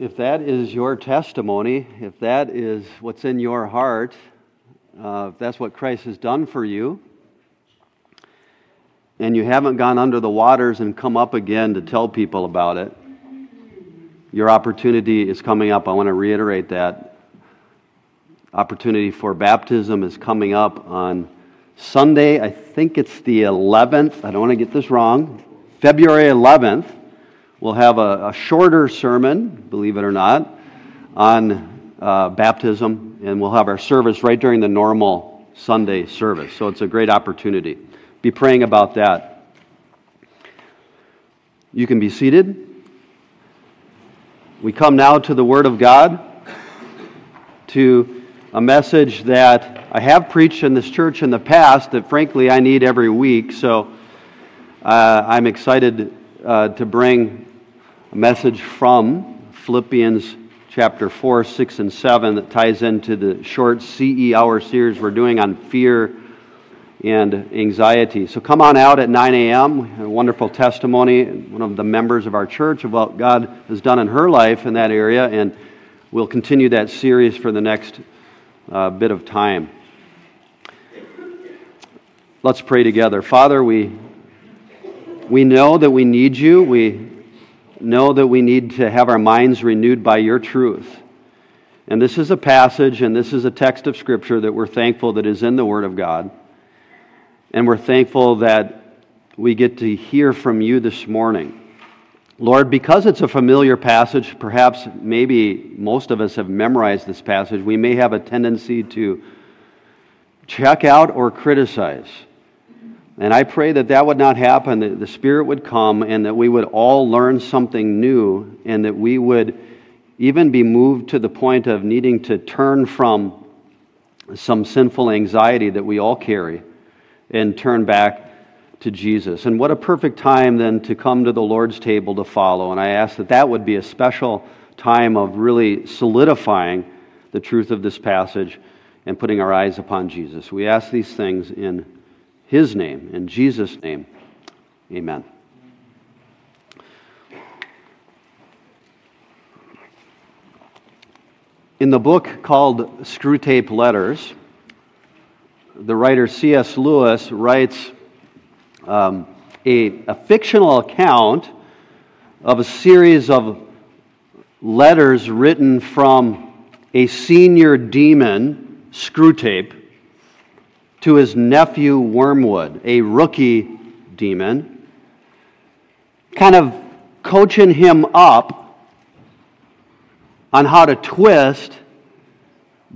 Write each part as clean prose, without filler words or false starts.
If that is your testimony, if that is what's in your heart, if that's what Christ has done for you, and you haven't gone under the waters and come up again to tell people about it, your opportunity is coming up. I want to reiterate that. Opportunity for baptism is coming up on Sunday. I think it's the 11th. I don't want to get this wrong. February 11th. We'll have a shorter sermon, believe it or not, on baptism, and we'll have our service right during the normal Sunday service. So it's a great opportunity. Be praying about that. You can be seated. We come now to the Word of God, to a message that I have preached in this church in the past that, frankly, I need every week. So I'm excited to bring a message from Philippians chapter 4, 6, and 7 that ties into the short CE hour series we're doing on fear and anxiety. So come on out at 9 a.m. We had a wonderful testimony, one of the members of our church, of what God has done in her life in that area, and we'll continue that series for the next bit of time. Let's pray together. Father, we know that we need you. We know that we need to have our minds renewed by your truth. And this is a passage and this is a text of Scripture that we're thankful that is in the Word of God. And we're thankful that we get to hear from you this morning. Lord, because it's a familiar passage, perhaps maybe most of us have memorized this passage, we may have a tendency to check out or criticize. And I pray that that would not happen, that the Spirit would come and that we would all learn something new and that we would even be moved to the point of needing to turn from some sinful anxiety that we all carry and turn back to Jesus. And what a perfect time then to come to the Lord's table to follow. And I ask that that would be a special time of really solidifying the truth of this passage and putting our eyes upon Jesus. We ask these things in His name, in Jesus' name, amen. In the book called Screwtape Letters, the writer C.S. Lewis writes a fictional account of a series of letters written from a senior demon, Screwtape, to his nephew Wormwood, a rookie demon, kind of coaching him up on how to twist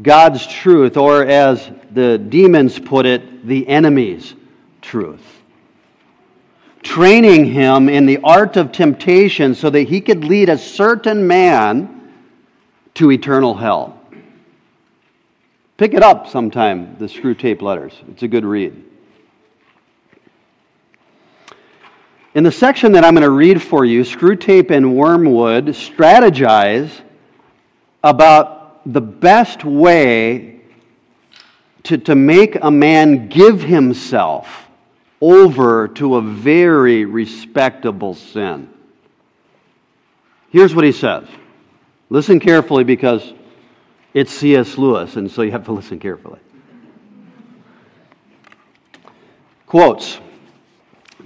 God's truth, or as the demons put it, the enemy's truth. Training him in the art of temptation so that he could lead a certain man to eternal hell. Pick it up sometime, the Screwtape Letters. It's a good read. In the section that I'm going to read for you, Screwtape and Wormwood strategize about the best way to make a man give himself over to a very respectable sin. Here's what he says. Listen carefully because it's C.S. Lewis, and so you have to listen carefully. Quotes.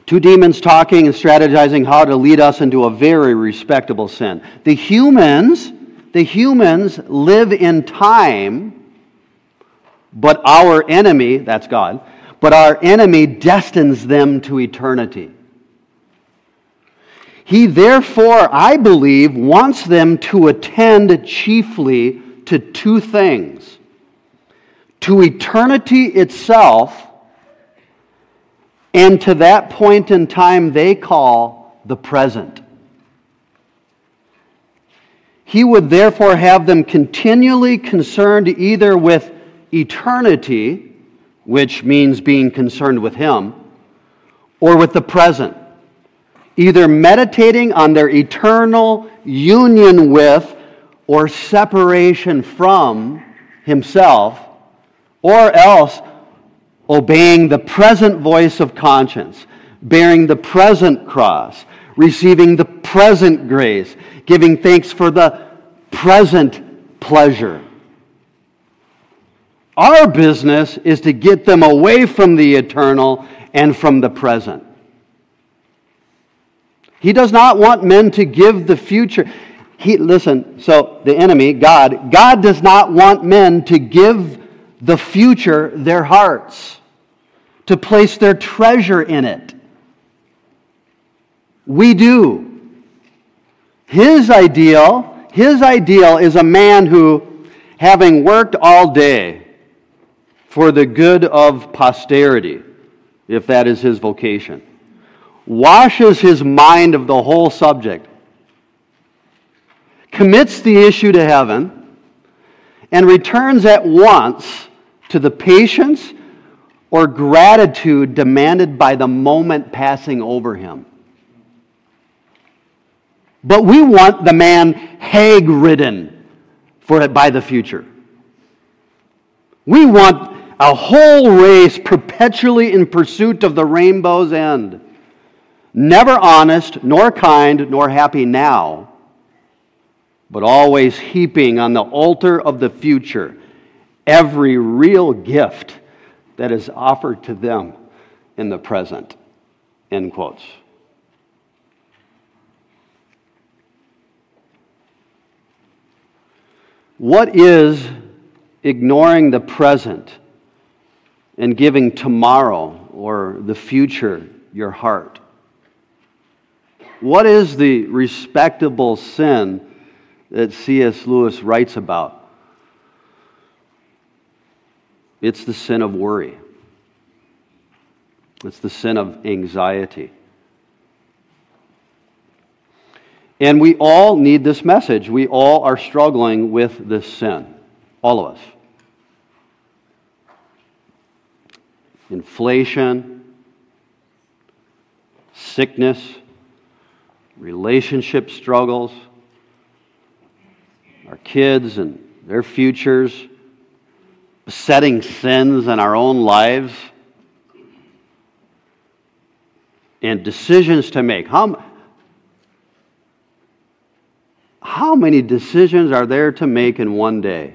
Two demons talking and strategizing how to lead us into a very respectable sin. The humans live in time, but our enemy, that's God, but our enemy destines them to eternity. He therefore, I believe, wants them to attend chiefly to two things: to eternity itself and to that point in time they call the present. He would therefore have them continually concerned either with eternity, which means being concerned with Him, or with the present, either meditating on their eternal union with or separation from himself, or else obeying the present voice of conscience, bearing the present cross, receiving the present grace, giving thanks for the present pleasure. Our business is to get them away from the eternal and from the present. He does not want men to give the future. So the enemy, God does not want men to give the future their hearts, to place their treasure in it. We do. His ideal is a man who, having worked all day for the good of posterity, if that is his vocation, washes his mind of the whole subject, commits the issue to heaven, and returns at once to the patience or gratitude demanded by the moment passing over him. But we want the man hag-ridden by the future. We want a whole race perpetually in pursuit of the rainbow's end, never honest, nor kind, nor happy now, but always heaping on the altar of the future every real gift that is offered to them in the present. End quotes. What is ignoring the present and giving tomorrow or the future your heart? What is the respectable sin that C.S. Lewis writes about? It's the sin of worry. It's the sin of anxiety. And we all need this message. We all are struggling with this sin. All of us. Inflation, sickness, relationship struggles, our kids and their futures, besetting sins in our own lives, and decisions to make. How many decisions are there to make in one day?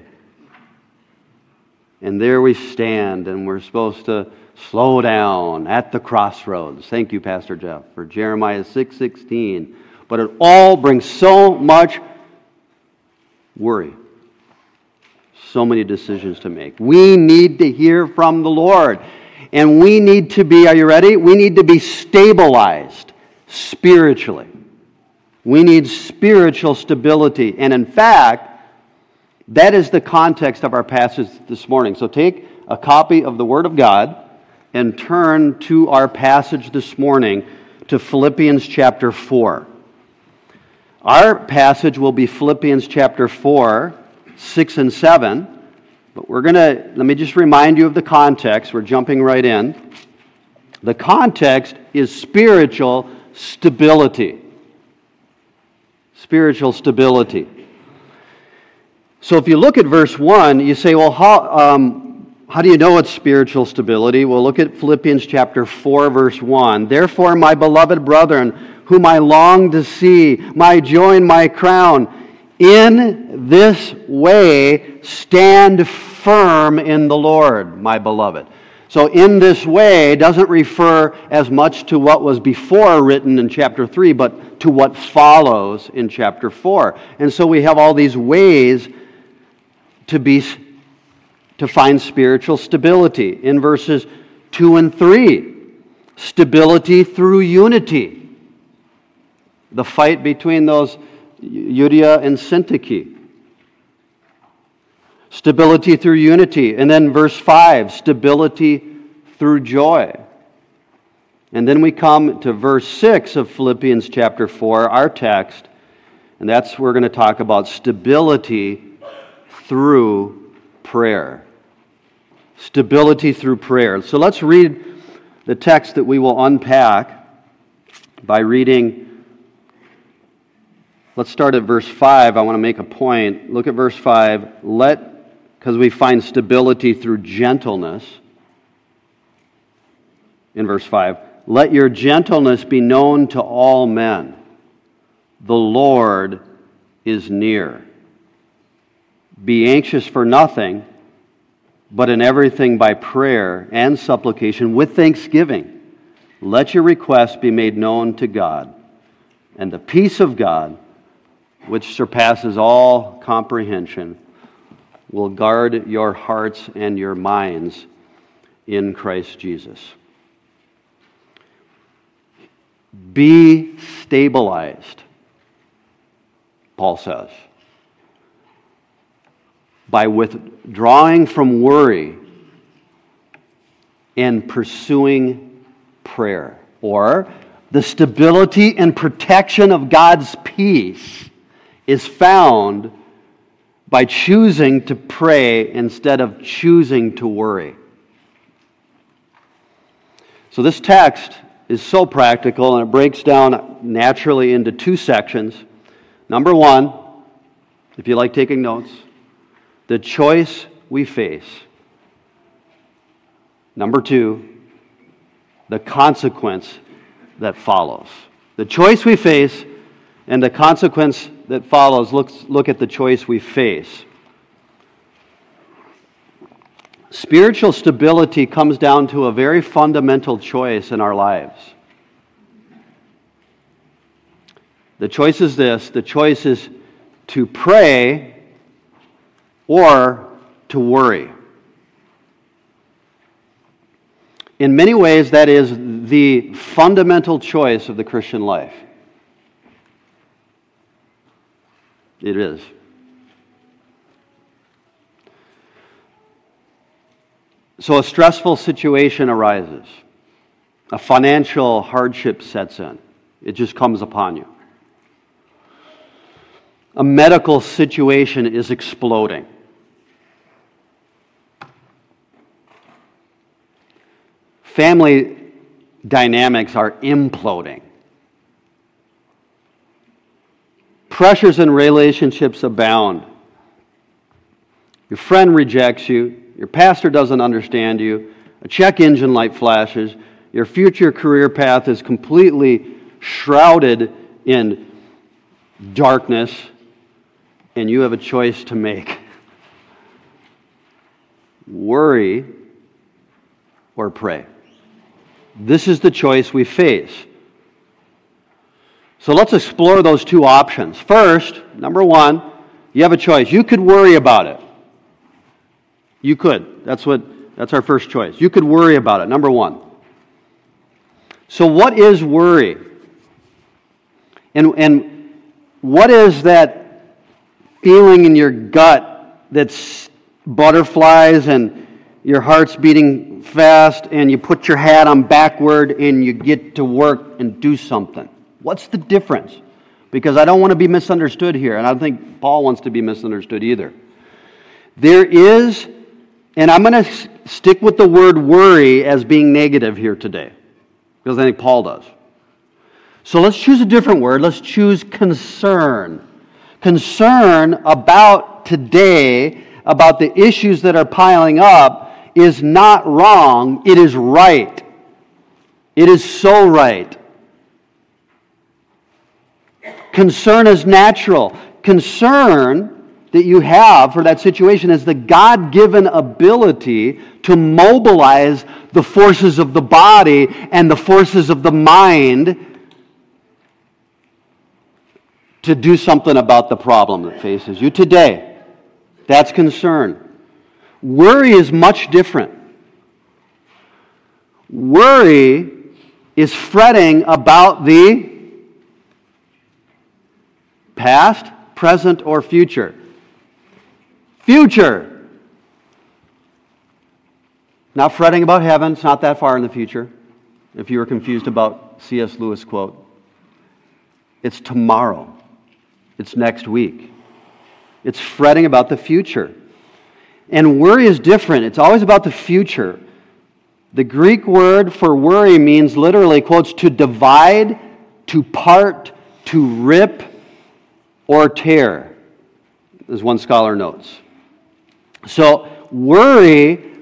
And there we stand, and we're supposed to slow down at the crossroads. Thank you, Pastor Jeff, for Jeremiah 6:16. But it all brings so much worry. So many decisions to make. We need to hear from the Lord. And we need to be, are you ready? We need to be stabilized spiritually. We need spiritual stability. And in fact, that is the context of our passage this morning. So take a copy of the Word of God and turn to our passage this morning to Philippians chapter 4. Our passage will be Philippians chapter 4, 6 and 7. But let me just remind you of the context. We're jumping right in. The context is spiritual stability. Spiritual stability. So if you look at verse 1, you say, well, how do you know it's spiritual stability? Well, look at Philippians chapter 4, verse 1. Therefore, my beloved brethren, whom I long to see, my joy and my crown, in this way stand firm in the Lord, my beloved. So in this way doesn't refer as much to what was before written in chapter 3, but to what follows in chapter 4. And so we have all these ways to find spiritual stability. In verses 2 and 3, stability through unity. The fight between those Euodia and Syntyche. Stability through unity. And then verse 5, stability through joy. And then we come to verse 6 of Philippians chapter 4, our text, and that's we're going to talk about stability through prayer. Stability through prayer. So let's read the text that we will unpack by reading. Let's start at verse 5. I want to make a point. Look at verse 5. Because we find stability through gentleness. In verse 5, let your gentleness be known to all men. The Lord is near. Be anxious for nothing, but in everything by prayer and supplication with thanksgiving. Let your requests be made known to God. And the peace of God, which surpasses all comprehension, will guard your hearts and your minds in Christ Jesus. Be stabilized, Paul says, by withdrawing from worry and pursuing prayer, or the stability and protection of God's peace is found by choosing to pray instead of choosing to worry. So this text is so practical, and it breaks down naturally into two sections. Number one, if you like taking notes, the choice we face. Number two, the consequence that follows. The choice we face and the consequence that follows. Look at the choice we face. Spiritual stability comes down to a very fundamental choice in our lives. The choice is this. The choice is to pray or to worry. In many ways, that is the fundamental choice of the Christian life. It is. So a stressful situation arises. A financial hardship sets in. It just comes upon you. A medical situation is exploding. Family dynamics are imploding. Pressures in relationships abound. Your friend rejects you. Your pastor doesn't understand you. A check engine light flashes. Your future career path is completely shrouded in darkness, and you have a choice to make. Worry or pray. This is the choice we face. So let's explore those two options. First, number one, you have a choice. You could worry about it. You could. That's our first choice. You could worry about it, number one. So what is worry? And what is that feeling in your gut that's butterflies and your heart's beating fast and you put your hat on backward and you get to work and do something? What's the difference? Because I don't want to be misunderstood here, and I don't think Paul wants to be misunderstood either. There is... And I'm going to stick with the word worry as being negative here today, because I think Paul does. So let's choose a different word. Let's choose concern. Concern about today, about the issues that are piling up, is not wrong. It is right. It is so right. Concern is natural. Concern that you have for that situation is the God-given ability to mobilize the forces of the body and the forces of the mind to do something about the problem that faces you today. That's concern. Worry is much different. Worry is fretting about the past, present, or future. Future. Not fretting about heaven. It's not that far in the future. If you were confused about C.S. Lewis quote. It's tomorrow. It's next week. It's fretting about the future. And worry is different. It's always about the future. The Greek word for worry means literally, quotes, to divide, to part, to rip, or tear, as one scholar notes. So worry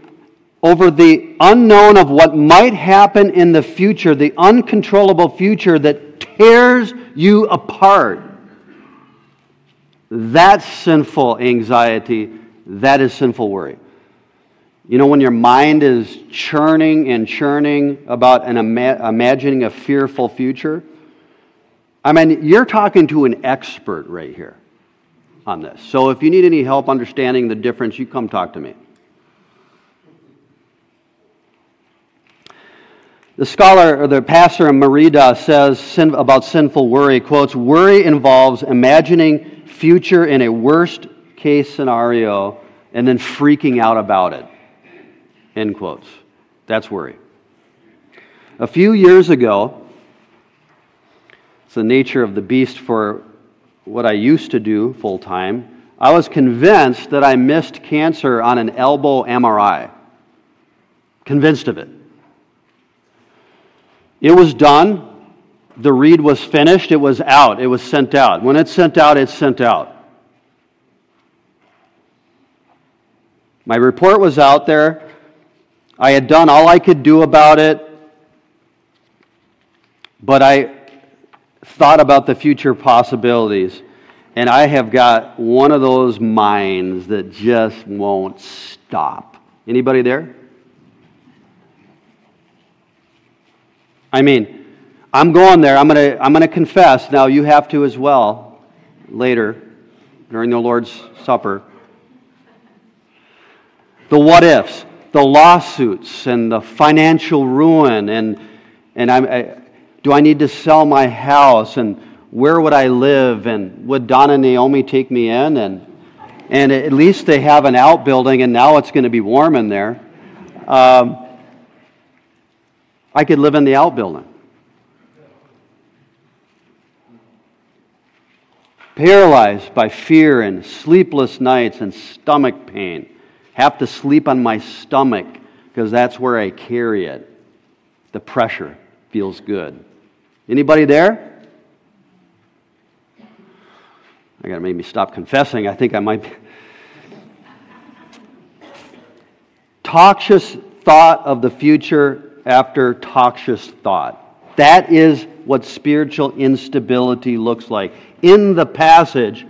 over the unknown of what might happen in the future, the uncontrollable future that tears you apart. That's sinful anxiety. That is sinful worry. You know, when your mind is churning and churning about an imagining a fearful future, I mean, you're talking to an expert right here on this. So if you need any help understanding the difference, you come talk to me. The scholar, or the pastor Merida, says about sinful worry, quotes, "Worry involves imagining future in a worst-case scenario and then freaking out about it." End quotes. That's worry. A few years ago, it's the nature of the beast for what I used to do full-time, I was convinced that I missed cancer on an elbow MRI. Convinced of it. It was done. The read was finished. It was out. It was sent out. When it's sent out, it's sent out. My report was out there. I had done all I could do about it. But I thought about the future possibilities. And I have got one of those minds that just won't stop. Anybody there? I mean, I'm going there. I'm going to confess. Now you have to as well later during the Lord's Supper. The what ifs, the lawsuits, and the financial ruin, do I need to sell my house, and where would I live, and would Don and Naomi take me in, and at least they have an outbuilding, and now it's going to be warm in there. I could live in the outbuilding. Paralyzed by fear and sleepless nights and stomach pain. Have to sleep on my stomach because that's where I carry it. The pressure feels good. Anybody there? I gotta make me stop confessing. I think I might be. Toxic thought of the future after toxic thought. That is what spiritual instability looks like. In the passage,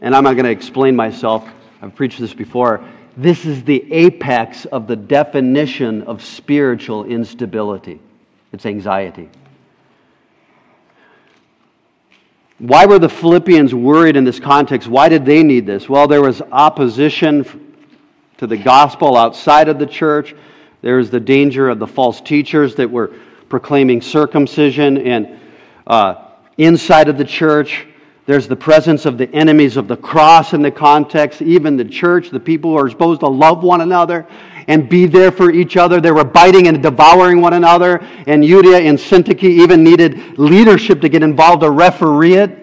and I'm not going to explain myself, I've preached this before, this is the apex of the definition of spiritual instability. It's anxiety. Why were the Philippians worried in this context? Why did they need this? Well, there was opposition to the gospel outside of the church. There is the danger of the false teachers that were proclaiming circumcision and inside of the church. There's the presence of the enemies of the cross in the context. Even the church, the people who are supposed to love one another and be there for each other. They were biting and devouring one another. And Euodia and Syntyche even needed leadership to get involved to referee it.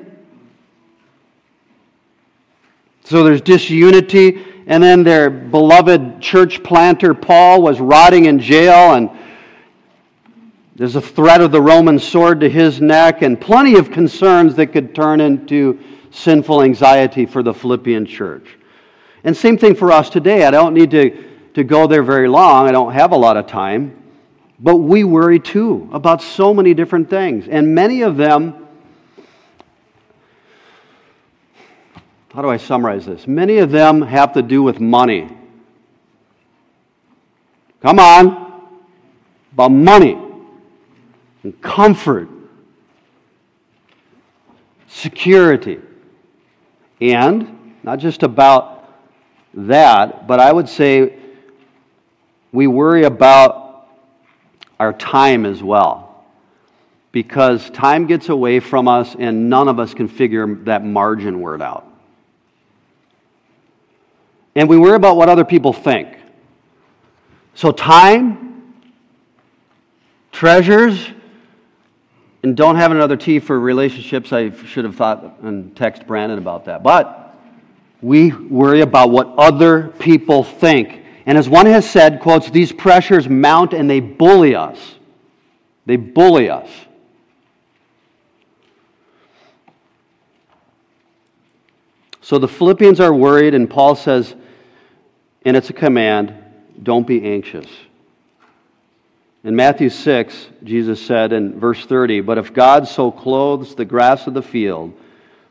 So there's disunity. And then their beloved church planter, Paul, was rotting in jail, and there's a threat of the Roman sword to his neck, and plenty of concerns that could turn into sinful anxiety for the Philippian church. And same thing for us today. I don't need to go there very long. I don't have a lot of time. But we worry, too, about so many different things. And many of them, how do I summarize this? Many of them have to do with money. Come on. About money and comfort, security. And not just about that, but I would say we worry about our time as well, because time gets away from us and none of us can figure that margin word out. And we worry about what other people think. So time, treasures, and don't have another T for relationships. I should have thought and text Brandon about that. But we worry about what other people think. And as one has said, quotes, these pressures mount and they bully us. They bully us. So the Philippians are worried, and Paul says, and it's a command, don't be anxious. In Matthew 6, Jesus said in verse 30, "But if God so clothes the grass of the field,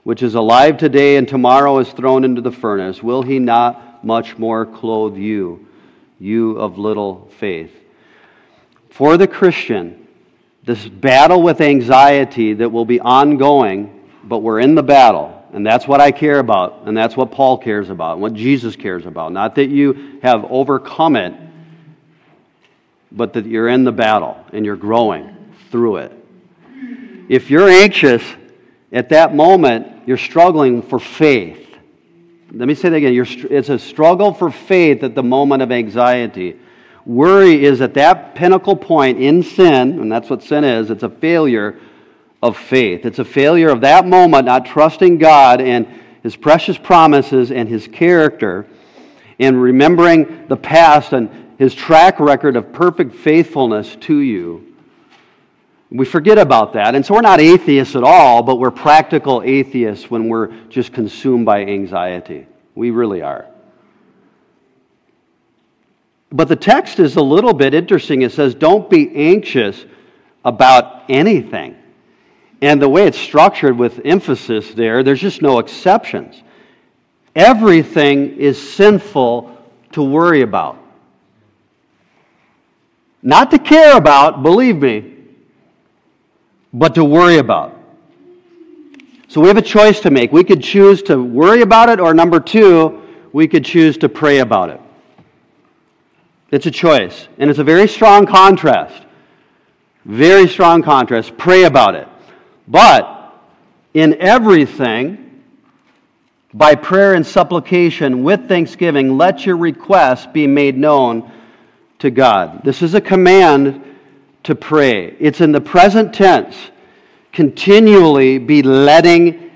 which is alive today and tomorrow is thrown into the furnace, will he not much more clothe you, you of little faith? For the Christian, this battle with anxiety that will be ongoing, but we're in the battle. And that's what I care about, and that's what Paul cares about, and what Jesus cares about. Not that you have overcome it, but that you're in the battle, and you're growing through it. If you're anxious at that moment, you're struggling for faith. Let me say that again. It's a struggle for faith at the moment of anxiety. Worry is at that pinnacle point in sin, and that's what sin is. It's a failure of faith. It's a failure of that moment, not trusting God and His precious promises and His character, and remembering the past and His track record of perfect faithfulness to you. We forget about that. And so we're not atheists at all, but we're practical atheists when we're just consumed by anxiety. We really are. But the text is a little bit interesting. It says, don't be anxious about anything. And the way it's structured with emphasis there, there's just no exceptions. Everything is sinful to worry about. Not to care about, believe me, but to worry about. So we have a choice to make. We could choose to worry about it, or number two, we could choose to pray about it. It's a choice, and it's a very strong contrast. Very strong contrast. Pray about it. But in everything, by prayer and supplication, with thanksgiving, let your requests be made known to God. This is a command to pray. It's in the present tense. Continually be letting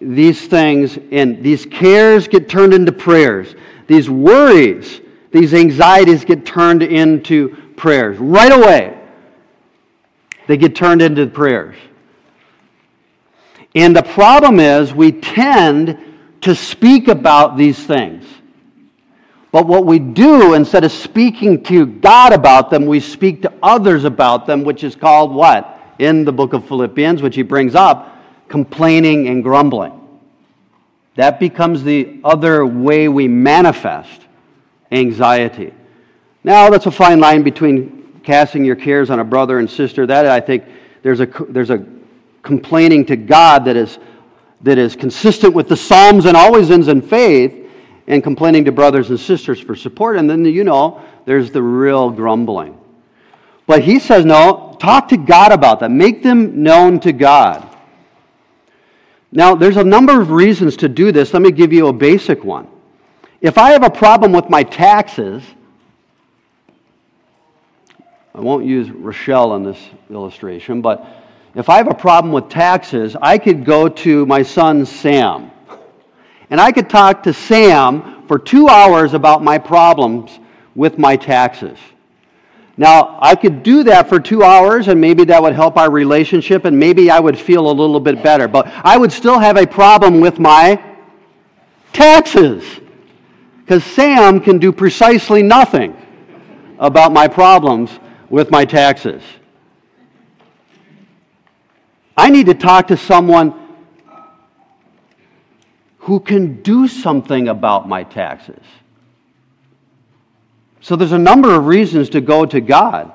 these things in. These cares get turned into prayers. These worries, these anxieties get turned into prayers. Right away, they get turned into prayers. And the problem is we tend to speak about these things. But what we do, instead of speaking to God about them, we speak to others about them, which is called what? In the book of Philippians, which he brings up, complaining and grumbling. That becomes the other way we manifest anxiety. Now, that's a fine line between casting your cares on a brother and sister. That, I think, there's a complaining to God that is consistent with the Psalms and always ends in faith, and complaining to brothers and sisters for support. And then, there's the real grumbling. But he says, no, talk to God about that. Make them known to God. Now, there's a number of reasons to do this. Let me give you a basic one. If I have a problem with my taxes, I won't use Rochelle in this illustration, but if I have a problem with taxes, I could go to my son Sam, and I could talk to Sam for 2 hours about my problems with my taxes. Now, I could do that for 2 hours, and maybe that would help our relationship, and maybe I would feel a little bit better, but I would still have a problem with my taxes, because Sam can do precisely nothing about my problems with my taxes. I need to talk to someone who can do something about my taxes. So there's a number of reasons to go to God,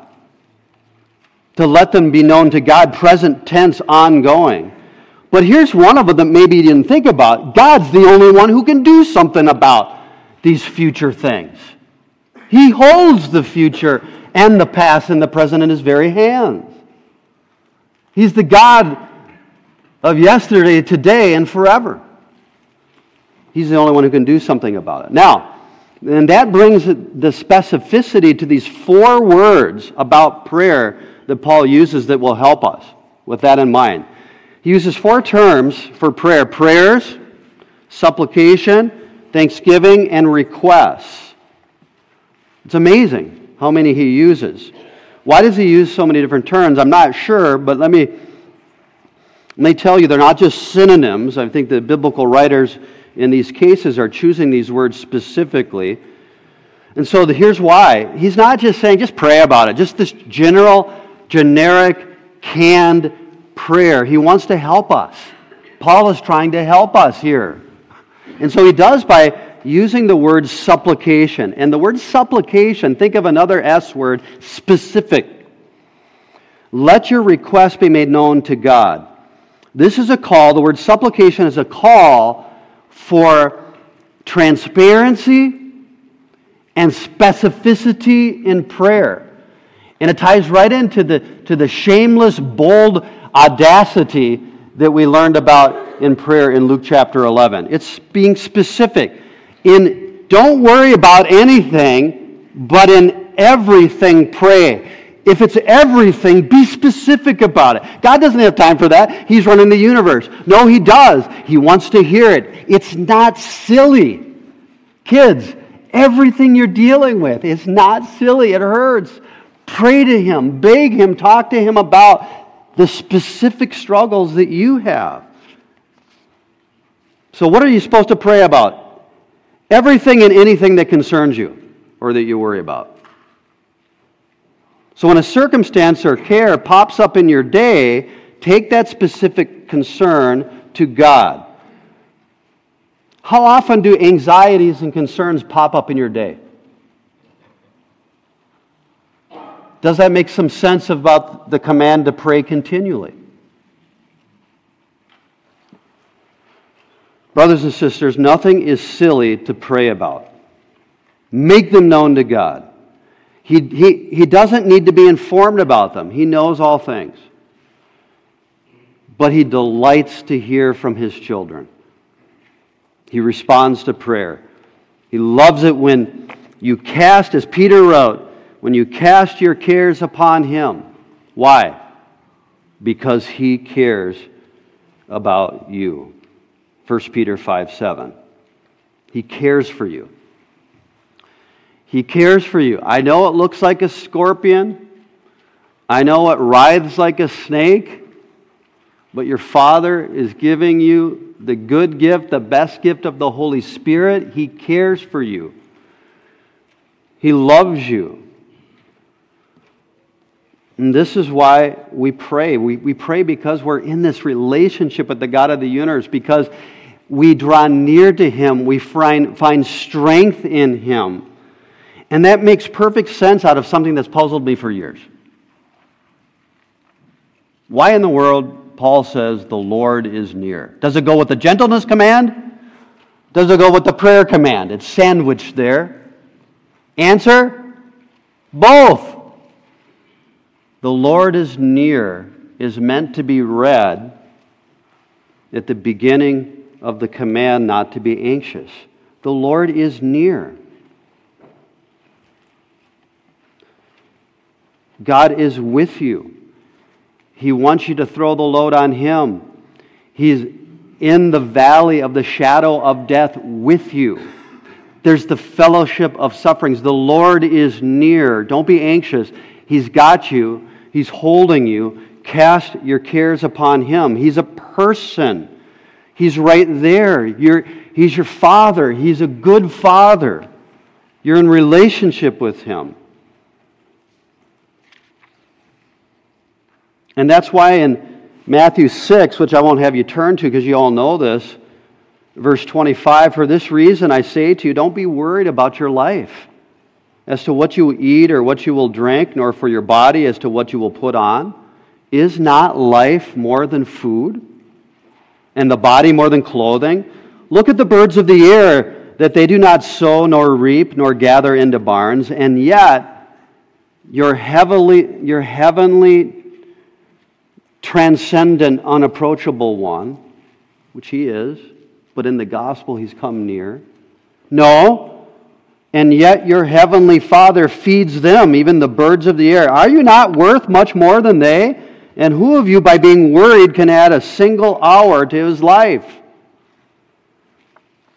to let them be known to God, present tense, ongoing. But here's one of them that maybe you didn't think about. God's the only one who can do something about these future things. He holds the future and the past and the present in His very hands. He's the God of yesterday, today, and forever. He's the only one who can do something about it. Now, and that brings the specificity to these 4 words about prayer that Paul uses that will help us with that in mind. He uses 4 terms for prayer: prayers, supplication, thanksgiving, and requests. It's amazing how many he uses. Why does he use so many different terms? I'm not sure, but let me tell you, they're not just synonyms. I think the biblical writers in these cases are choosing these words specifically. And so here's why. He's not just saying, just pray about it. Just this generic, canned prayer. He wants to help us Paul is trying to help us here. And so he does by using the word supplication. And the word supplication, think of another S word, specific. Let your request be made known to God. This is a call. The word supplication is a call for transparency and specificity in prayer. And it ties right into the shameless, bold audacity that we learned about in prayer in Luke chapter 11. It's being specific. In don't worry about anything, but in everything pray. If it's everything, be specific about it. God doesn't have time for that. He's running the universe. No, He does. He wants to hear it. It's not silly. Kids, everything you're dealing with is not silly. It hurts. Pray to Him. Beg Him. Talk to Him about the specific struggles that you have. So what are you supposed to pray about? Everything and anything that concerns you or that you worry about. So when a circumstance or care pops up in your day, take that specific concern to God. How often do anxieties and concerns pop up in your day? Does that make some sense about the command to pray continually? Brothers and sisters, nothing is silly to pray about. Make them known to God. He doesn't need to be informed about them. He knows all things. But He delights to hear from His children. He responds to prayer. He loves it when you cast, as Peter wrote, when you cast your cares upon Him. Why? Because He cares about you. 1 Peter 5:7. He cares for you. He cares for you. I know it looks like a scorpion. I know it writhes like a snake. But your Father is giving you the good gift, the best gift of the Holy Spirit. He cares for you. He loves you. And this is why we pray. We pray because we're in this relationship with the God of the universe, because we draw near to Him, we find strength in Him. And that makes perfect sense out of something that's puzzled me for years. Why in the world, Paul says, the Lord is near? Does it go with the gentleness command? Does it go with the prayer command? It's sandwiched there. Answer? Both. The Lord is near is meant to be read at the beginning of the command not to be anxious. The Lord is near. God is with you. He wants you to throw the load on Him. He's in the valley of the shadow of death with you. There's the fellowship of sufferings. The Lord is near. Don't be anxious. He's got you. He's holding you. Cast your cares upon Him. He's a person. He's right there. He's your Father. He's a good Father. You're in relationship with Him. And that's why in Matthew 6, which I won't have you turn to because you all know this, verse 25, for this reason I say to you, don't be worried about your life, as to what you eat or what you will drink, nor for your body as to what you will put on. Is not life more than food, and the body more than clothing? Look at the birds of the air, that they do not sow, nor reap, nor gather into barns, and yet your heavenly, transcendent, unapproachable One, which He is, but in the gospel He's come near. No. And yet your heavenly Father feeds them, even the birds of the air. Are you not worth much more than they? And who of you, by being worried, can add a single hour to his life?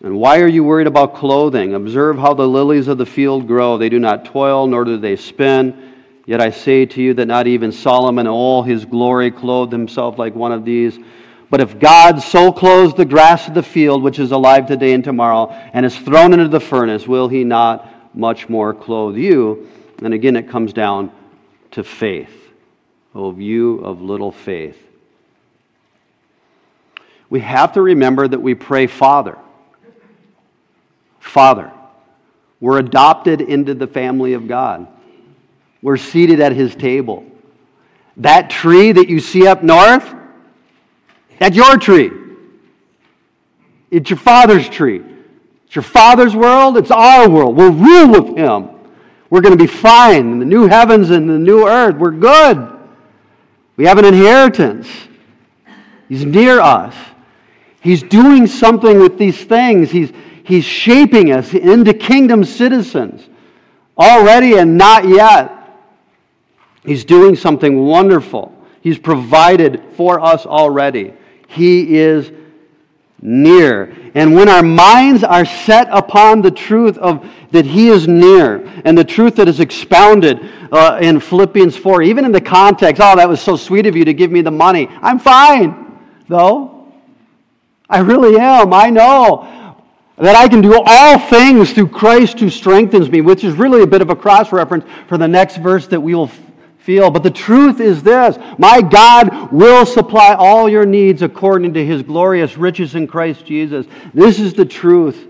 And why are you worried about clothing? Observe how the lilies of the field grow. They do not toil, nor do they spin. Yet I say to you that not even Solomon in all his glory clothed himself like one of these. But if God so clothes the grass of the field, which is alive today and tomorrow, and is thrown into the furnace, will He not much more clothe you? And again, it comes down to faith. O you of little faith. we have to remember that we pray, Father. Father. We're adopted into the family of God. We're seated at His table. That tree that you see up north, that's your tree. It's your Father's tree. It's your Father's world. It's our world. We'll rule with Him. We're going to be fine in the new heavens and the new earth. We're good. We have an inheritance. He's near us. He's doing something with these things. He's shaping us into kingdom citizens. Already and not yet. He's doing something wonderful. He's provided for us already. He is near. And when our minds are set upon the truth of that He is near, and the truth that is expounded in Philippians 4, even in the context, oh, that was so sweet of you to give me the money. I'm fine, though. I really am. I know that I can do all things through Christ who strengthens me, which is really a bit of a cross-reference for the next verse that we will feel. But the truth is this, my God will supply all your needs according to His glorious riches in Christ Jesus. This is the truth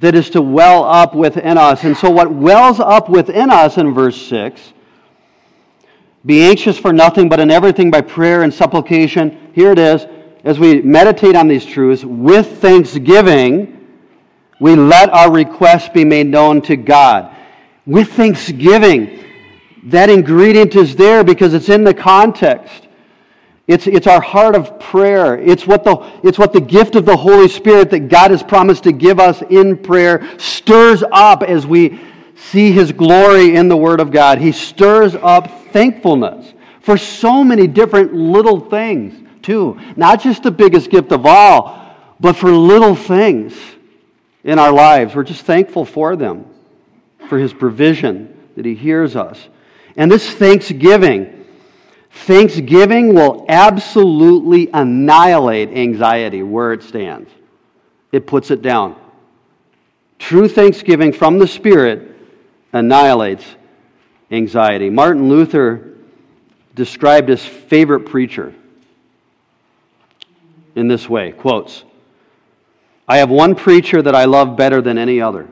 that is to well up within us. And so what wells up within us in verse 6, be anxious for nothing but in everything by prayer and supplication. Here it is, as we meditate on these truths, with thanksgiving, we let our requests be made known to God. With thanksgiving. That ingredient is there because it's in the context. It's our heart of prayer. It's what the gift of the Holy Spirit that God has promised to give us in prayer stirs up as we see His glory in the Word of God. He stirs up thankfulness for so many different little things too. Not just the biggest gift of all, but for little things in our lives. We're just thankful for them, for His provision, that He hears us. And this thanksgiving will absolutely annihilate anxiety where it stands. It puts it down. True thanksgiving from the Spirit annihilates anxiety. Martin Luther described his favorite preacher in this way, quotes, "I have one preacher that I love better than any other.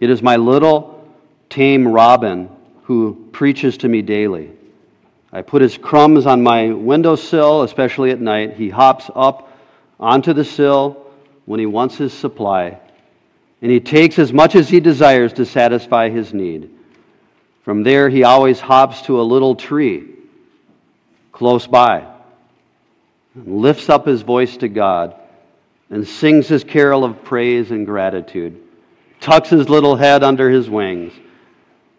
It is my little tame robin who preaches to me daily. I put his crumbs on my windowsill, especially at night. He hops up onto the sill when he wants his supply, and he takes as much as he desires to satisfy his need. From there, he always hops to a little tree close by, and lifts up his voice to God, and sings his carol of praise and gratitude, tucks his little head under his wings,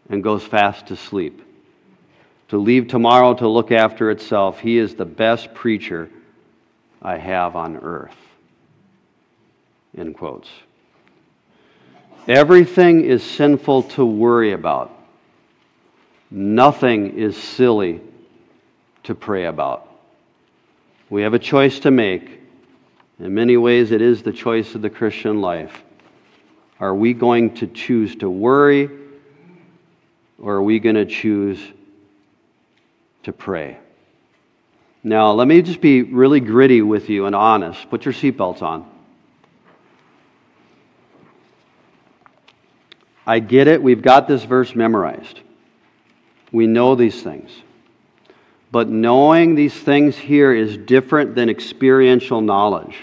and goes fast to sleep, to leave tomorrow to look after itself. He is the best preacher I have on earth." End quotes. Everything is sinful to worry about. Nothing is silly to pray about. We have a choice to make. In many ways, it is the choice of the Christian life. Are we going to choose to worry, or are we going to choose to pray? Now, let me just be really gritty with you and honest. Put your seatbelts on. I get it. We've got this verse memorized. We know these things. But knowing these things here is different than experiential knowledge.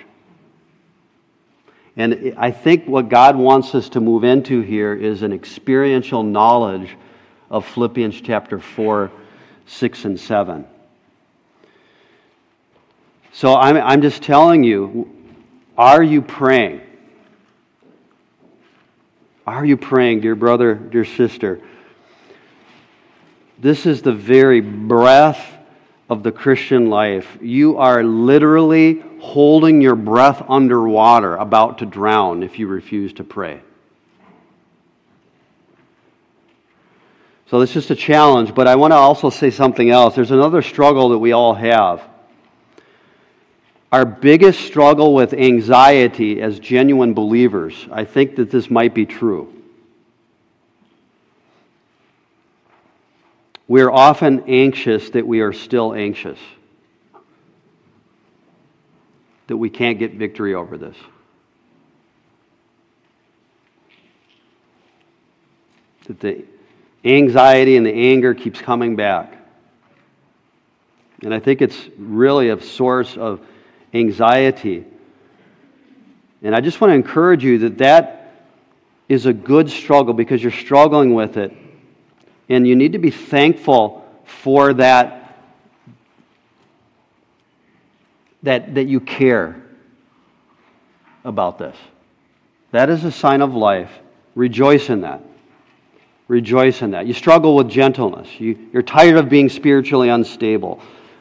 And I think what God wants us to move into here is an experiential knowledge of Philippians chapter 4, 6, and 7. So I'm just telling you, are you praying? Are you praying, dear brother, dear sister? This is the very breath of the Christian life. You are literally holding your breath underwater, about to drown if you refuse to pray. So that's just a challenge, but I want to also say something else. There's another struggle that we all have. Our biggest struggle with anxiety as genuine believers, I think that this might be true. We're often anxious that we are still anxious. that we can't get victory over this. That the anxiety and the anger keeps coming back. And I think it's really a source of anxiety. And I just want to encourage you that that is a good struggle because you're struggling with it. And you need to be thankful for that you care about this. That is a sign of life. Rejoice in that. Rejoice in that. You struggle with gentleness. You're tired of being spiritually unstable.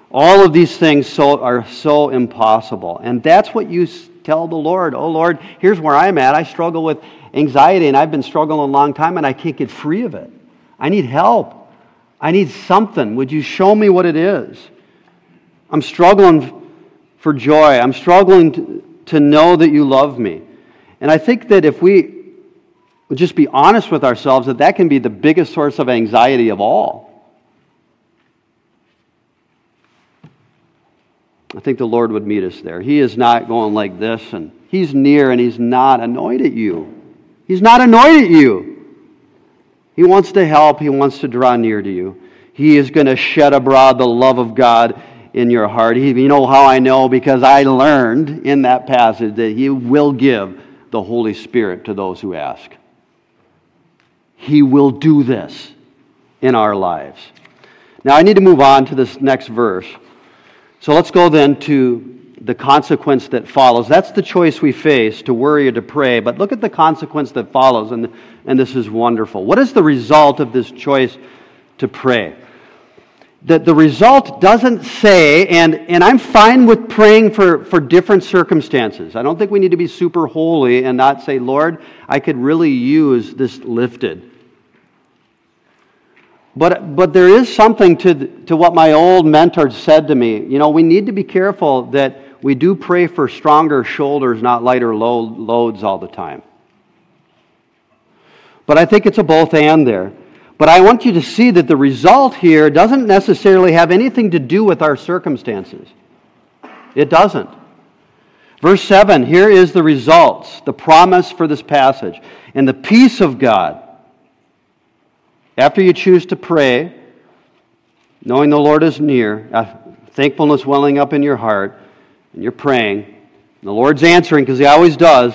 All of these things are so impossible. And that's what you tell the Lord. Oh, Lord, here's where I'm at. I struggle with anxiety, and I've been struggling a long time, and I can't get free of it. I need help. I need something. Would you show me what it is? I'm struggling for joy. I'm struggling to know that you love me. And I think that if we would just be honest with ourselves, that can be the biggest source of anxiety of all. I think the Lord would meet us there. He is not going like this, and He's near, and He's not annoyed at you. He's not annoyed at you. He wants to help. He wants to draw near to you. He is going to shed abroad the love of God in your heart. You know how I know? Because I learned in that passage that He will give the Holy Spirit to those who ask. He will do this in our lives. Now I need to move on to this next verse. So let's go then to the consequence that follows. That's the choice we face, to worry or to pray. But look at the consequence that follows, and this is wonderful. What is the result of this choice to pray? That the result doesn't say, and I'm fine with praying for different circumstances. I don't think we need to be super holy and not say, Lord, I could really use this lifted. But there is something to what my old mentor said to me. You know, we need to be careful that we do pray for stronger shoulders, not lighter loads all the time. But I think it's a both and there. But I want you to see that the result here doesn't necessarily have anything to do with our circumstances. It doesn't. Verse 7, here is the results, the promise for this passage. And the peace of God, after you choose to pray, knowing the Lord is near, thankfulness welling up in your heart, and you're praying, and the Lord's answering because He always does,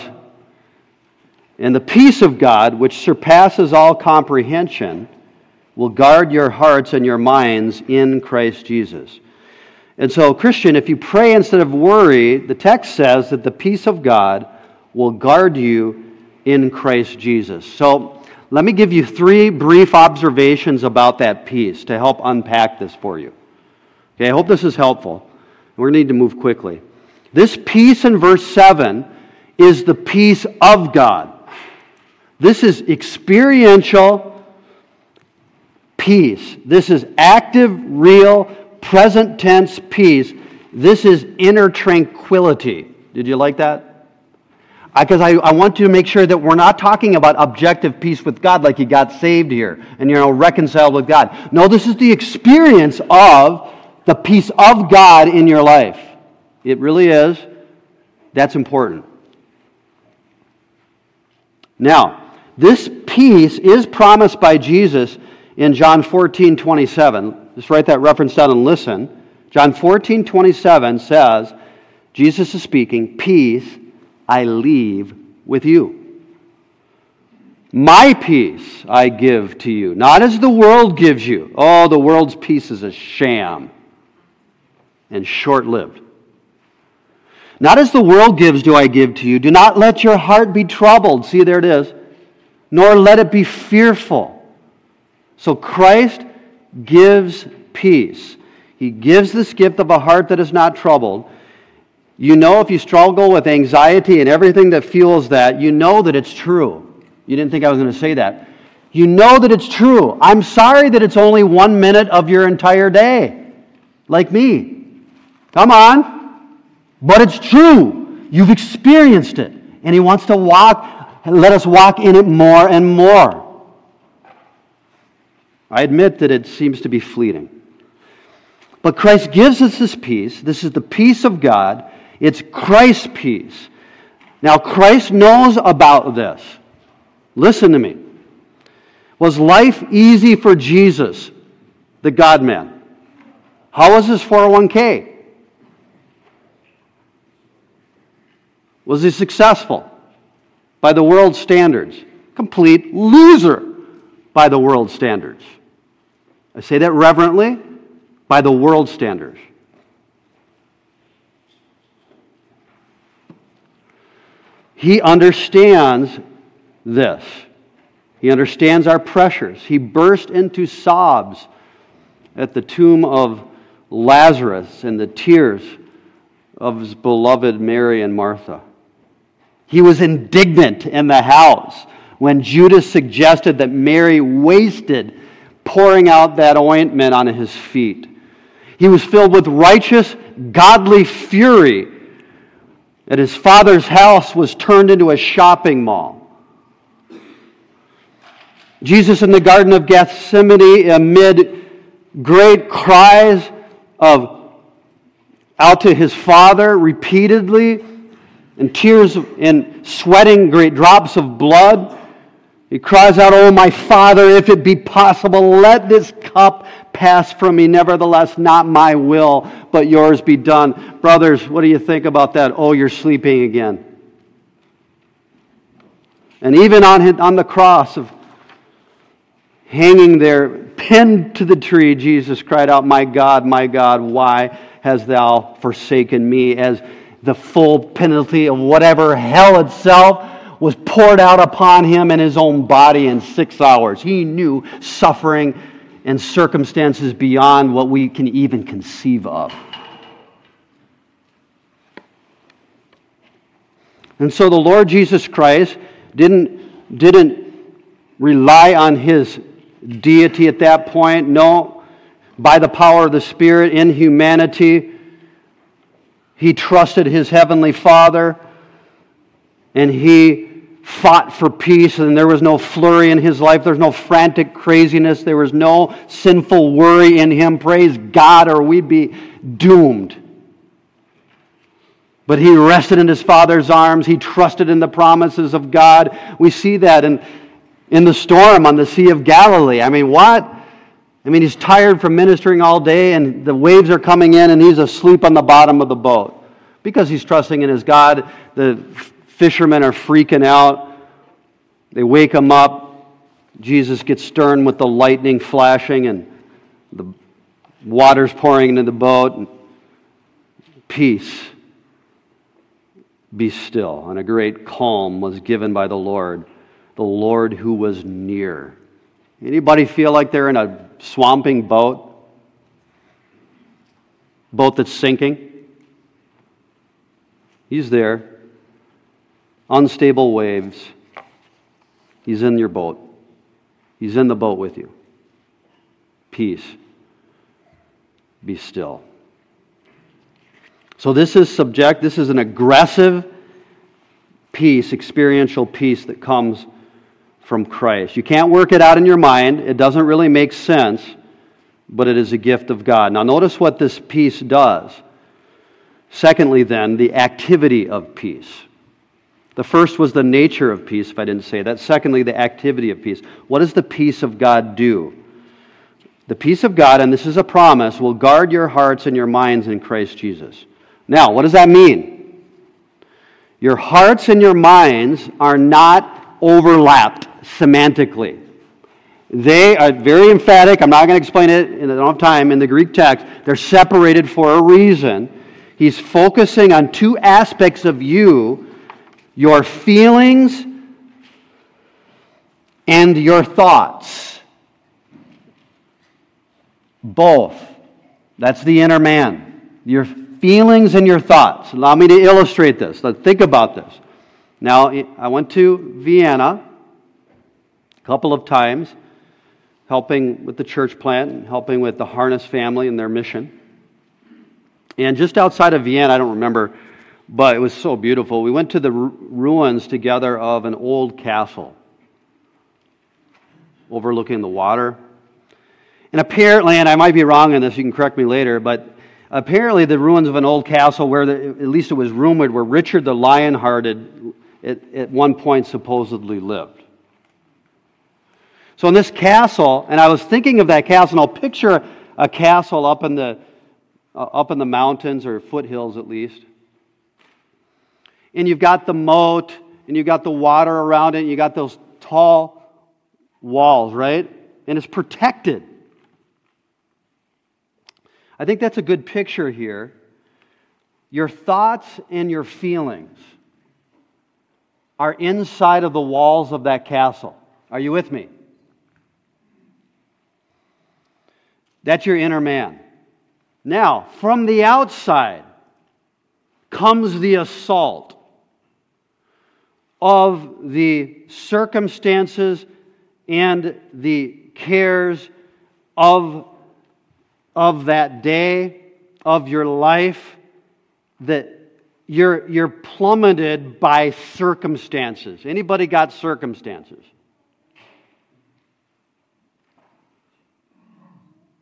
and the peace of God, which surpasses all comprehension, will guard your hearts and your minds in Christ Jesus. And so, Christian, if you pray instead of worry, the text says that the peace of God will guard you in Christ Jesus. So, let me give you three brief observations about that peace to help unpack this for you. Okay, I hope this is helpful. We're going to need to move quickly. This peace in verse 7 is the peace of God. This is experiential peace. This is active, real, present tense peace. This is inner tranquility. Did you like that? Because I want you to make sure that we're not talking about objective peace with God like you got saved here and you're reconciled with God. No, this is the experience of the peace of God in your life. It really is. That's important. Now, this peace is promised by Jesus in John 14:27. Just write that reference down and listen. John 14:27 says, Jesus is speaking, peace I leave with you. My peace I give to you, not as the world gives you. Oh, the world's peace is a sham and short-lived. Not as the world gives do I give to you. Do not let your heart be troubled. See, there it is. Nor let it be fearful. So Christ gives peace. He gives this gift of a heart that is not troubled. You know, if you struggle with anxiety and everything that fuels that, you know that it's true. You didn't think I was going to say that. You know that it's true. I'm sorry that it's only 1 minute of your entire day. Like me. Come on. But it's true. You've experienced it. And He wants to let us walk in it more and more. I admit that it seems to be fleeting. But Christ gives us this peace. This is the peace of God. It's Christ's peace. Now, Christ knows about this. Listen to me. Was life easy for Jesus, the God-man? How was his 401k? Was he successful by the world's standards? Complete loser by the world's standards. I say that reverently, by the world's standards. He understands this. He understands our pressures. He burst into sobs at the tomb of Lazarus and the tears of his beloved Mary and Martha. He was indignant in the house when Judas suggested that Mary wasted pouring out that ointment on his feet. He was filled with righteous, godly fury that his father's house was turned into a shopping mall. Jesus in the Garden of Gethsemane, amid great cries out to his Father repeatedly, and tears and sweating great drops of blood, he cries out, "Oh, my Father, if it be possible, let this cup pass from me. Nevertheless, not my will, but yours be done." Brothers, what do you think about that? Oh, you're sleeping again. And even on the cross of hanging there, pinned to the tree, Jesus cried out, my God, why hast thou forsaken me?" As the full penalty of whatever hell itself was poured out upon him in his own body in 6 hours. He knew suffering and circumstances beyond what we can even conceive of. And so the Lord Jesus Christ didn't rely on his deity at that point. No, by the power of the Spirit in humanity, he trusted his heavenly Father, and he fought for peace, and there was no flurry in his life. There's no frantic craziness. There was no sinful worry in him. Praise God, or we'd be doomed. But he rested in his Father's arms. He trusted in the promises of God. We see that in the storm on the Sea of Galilee. I mean, what? I mean, he's tired from ministering all day, and the waves are coming in, and he's asleep on the bottom of the boat because he's trusting in his God. The fishermen are freaking out. They wake him up. Jesus gets stern with the lightning flashing and the waters pouring into the boat. Peace, be still. And a great calm was given by the Lord. The Lord who was near. Anybody feel like they're in a swamping boat? Boat that's sinking? He's there. Unstable waves. He's in your boat. He's in the boat with you. Peace. Be still. So this is an aggressive peace, experiential peace that comes from Christ. You can't work it out in your mind. It doesn't really make sense, but it is a gift of God. Now notice what this peace does. Secondly then, the activity of peace. The first was the nature of peace, if I didn't say that. Secondly, the activity of peace. What does the peace of God do? The peace of God, and this is a promise, will guard your hearts and your minds in Christ Jesus. Now, what does that mean? Your hearts and your minds are not overlapped semantically. They are very emphatic. I'm not going to explain it in enough time in the Greek text. They're separated for a reason. He's focusing on two aspects of you, your feelings and your thoughts. Both. That's the inner man. Your feelings and your thoughts. Allow me to illustrate this. Let's think about this. Now, I went to Vienna a couple of times, helping with the church plant and helping with the Harness family and their mission. And just outside of Vienna, I don't remember, but it was so beautiful. We went to the ruins together of an old castle overlooking the water. And apparently, and I might be wrong on this, you can correct me later, but apparently the ruins of an old castle where, at least it was rumored, where Richard the Lionhearted at one point supposedly lived. So in this castle, and I was thinking of that castle, and I'll picture a castle up in the mountains or foothills at least. And you've got the moat, and you've got the water around it, and you've got those tall walls, right? And it's protected. I think that's a good picture here. Your thoughts and your feelings are inside of the walls of that castle. Are you with me? That's your inner man. Now, from the outside comes the assault of the circumstances and the cares of that day, of your life, that you're plummeted by circumstances. Anybody got circumstances?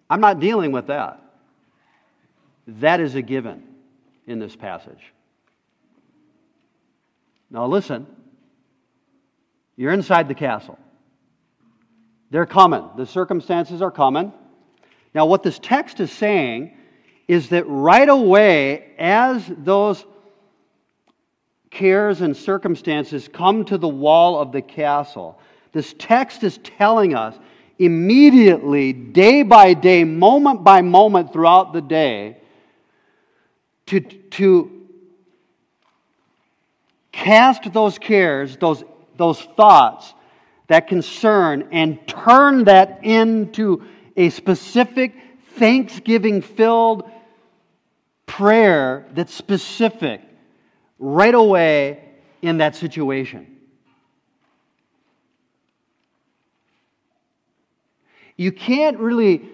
I'm not dealing with that. That is a given in this passage. Now listen, you're inside the castle. They're coming. The circumstances are coming. Now, what this text is saying is that right away, as those cares and circumstances come to the wall of the castle, this text is telling us immediately, day by day, moment by moment throughout the day, to cast those cares, those thoughts, that concern, and turn that into a specific thanksgiving-filled prayer that's specific right away in that situation. You can't really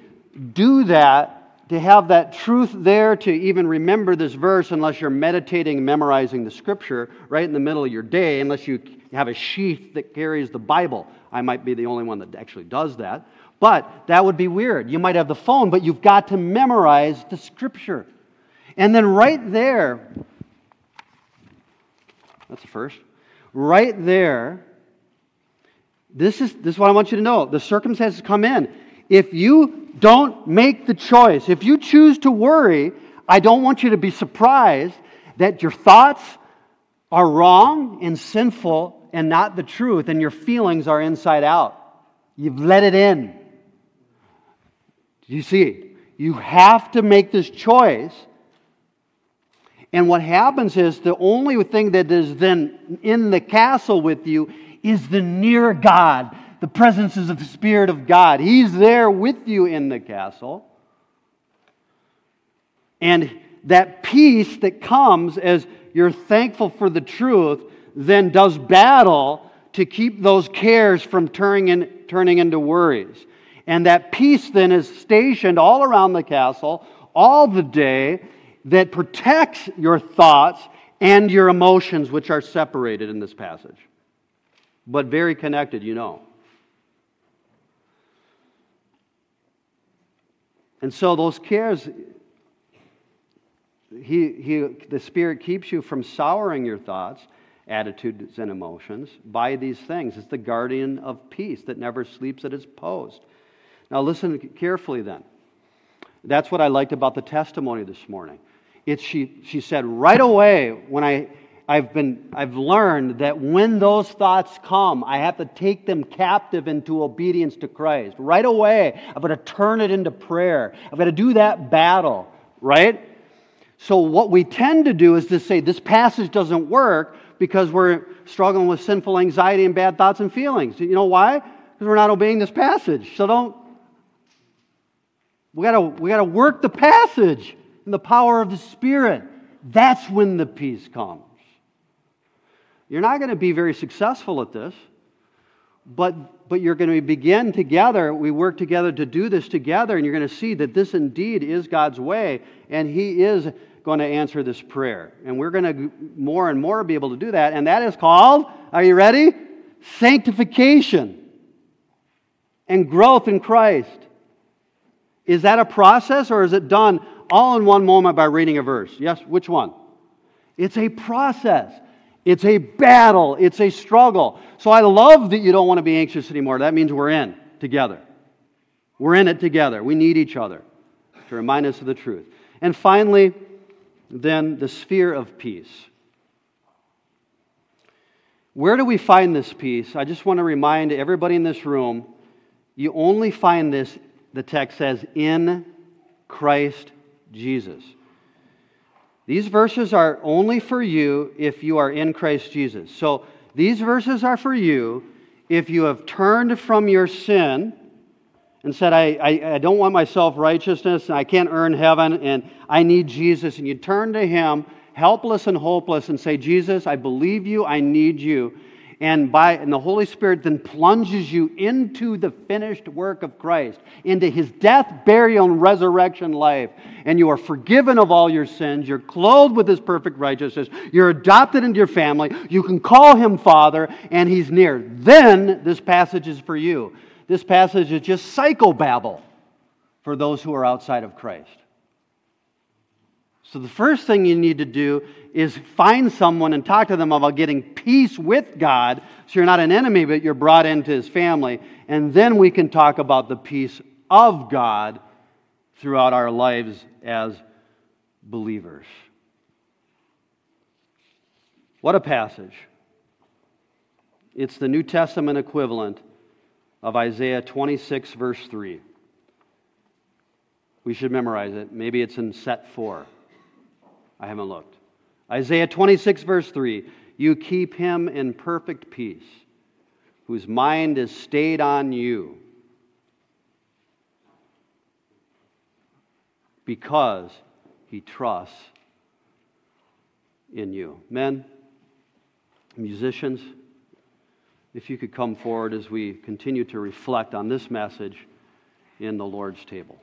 do that, to have that truth there, to even remember this verse, unless you're meditating, memorizing the Scripture right in the middle of your day, unless you have a sheath that carries the Bible. I might be the only one that actually does that. But that would be weird. You might have the phone, but you've got to memorize the Scripture. And then right there, that's the first. Right there, this is what I want you to know. The circumstances come in. If you don't make the choice, if you choose to worry, I don't want you to be surprised that your thoughts are wrong and sinful and not the truth, and your feelings are inside out. You've let it in. You see, you have to make this choice. And what happens is the only thing that is then in the castle with you is the near God, the presence of the Spirit of God. He's there with you in the castle. And that peace that comes as you're thankful for the truth then does battle to keep those cares from turning into worries. And that peace then is stationed all around the castle all the day that protects your thoughts and your emotions, which are separated in this passage, but very connected, you know. And so those cares, the Spirit keeps you from souring your thoughts, attitudes, and emotions by these things. It's the guardian of peace that never sleeps at its post. Now listen carefully then. That's what I liked about the testimony this morning. She said right away, when I've learned that when those thoughts come, I have to take them captive into obedience to Christ. Right away, I've got to turn it into prayer. I've got to do that battle, right? So what we tend to do is to say, this passage doesn't work, because we're struggling with sinful anxiety and bad thoughts and feelings. You know why? Because we're not obeying this passage. So don't. We gotta work the passage in the power of the Spirit. That's when the peace comes. You're not going to be very successful at this, but you're going to begin together. We work together to do this together, and you're going to see that this indeed is God's way, and He is going to answer this prayer. And we're going to more and more be able to do that. And that is called, are you ready? Sanctification and growth in Christ. Is that a process, or is it done all in one moment by reading a verse. Yes, which one? It's a process. It's a battle. It's a struggle. So I love that you don't want to be anxious anymore. That means we're in together. We're in it together. We need each other to remind us of the truth. And finally, then, the sphere of peace. Where do we find this peace? I just want to remind everybody in this room, you only find this, the text says, in Christ Jesus. These verses are only for you if you are in Christ Jesus. So these verses are for you if you have turned from your sin and said, I don't want my self-righteousness, and I can't earn heaven, and I need Jesus. And you turn to Him, helpless and hopeless, and say, Jesus, I believe You, I need You. And the Holy Spirit then plunges you into the finished work of Christ, into His death, burial, and resurrection life. And you are forgiven of all your sins. You're clothed with His perfect righteousness. You're adopted into your family. You can call Him Father, and He's near. Then this passage is for you. This passage is just psychobabble for those who are outside of Christ. So the first thing you need to do is find someone and talk to them about getting peace with God, so you're not an enemy, but you're brought into His family. And then we can talk about the peace of God throughout our lives as believers. What a passage. It's the New Testament equivalent of Isaiah 26, verse 3. We should memorize it. Maybe it's in set 4. I haven't looked. Isaiah 26, verse 3. You keep him in perfect peace, whose mind is stayed on you, because he trusts in you. Men, musicians, if you could come forward as we continue to reflect on this message in the Lord's table.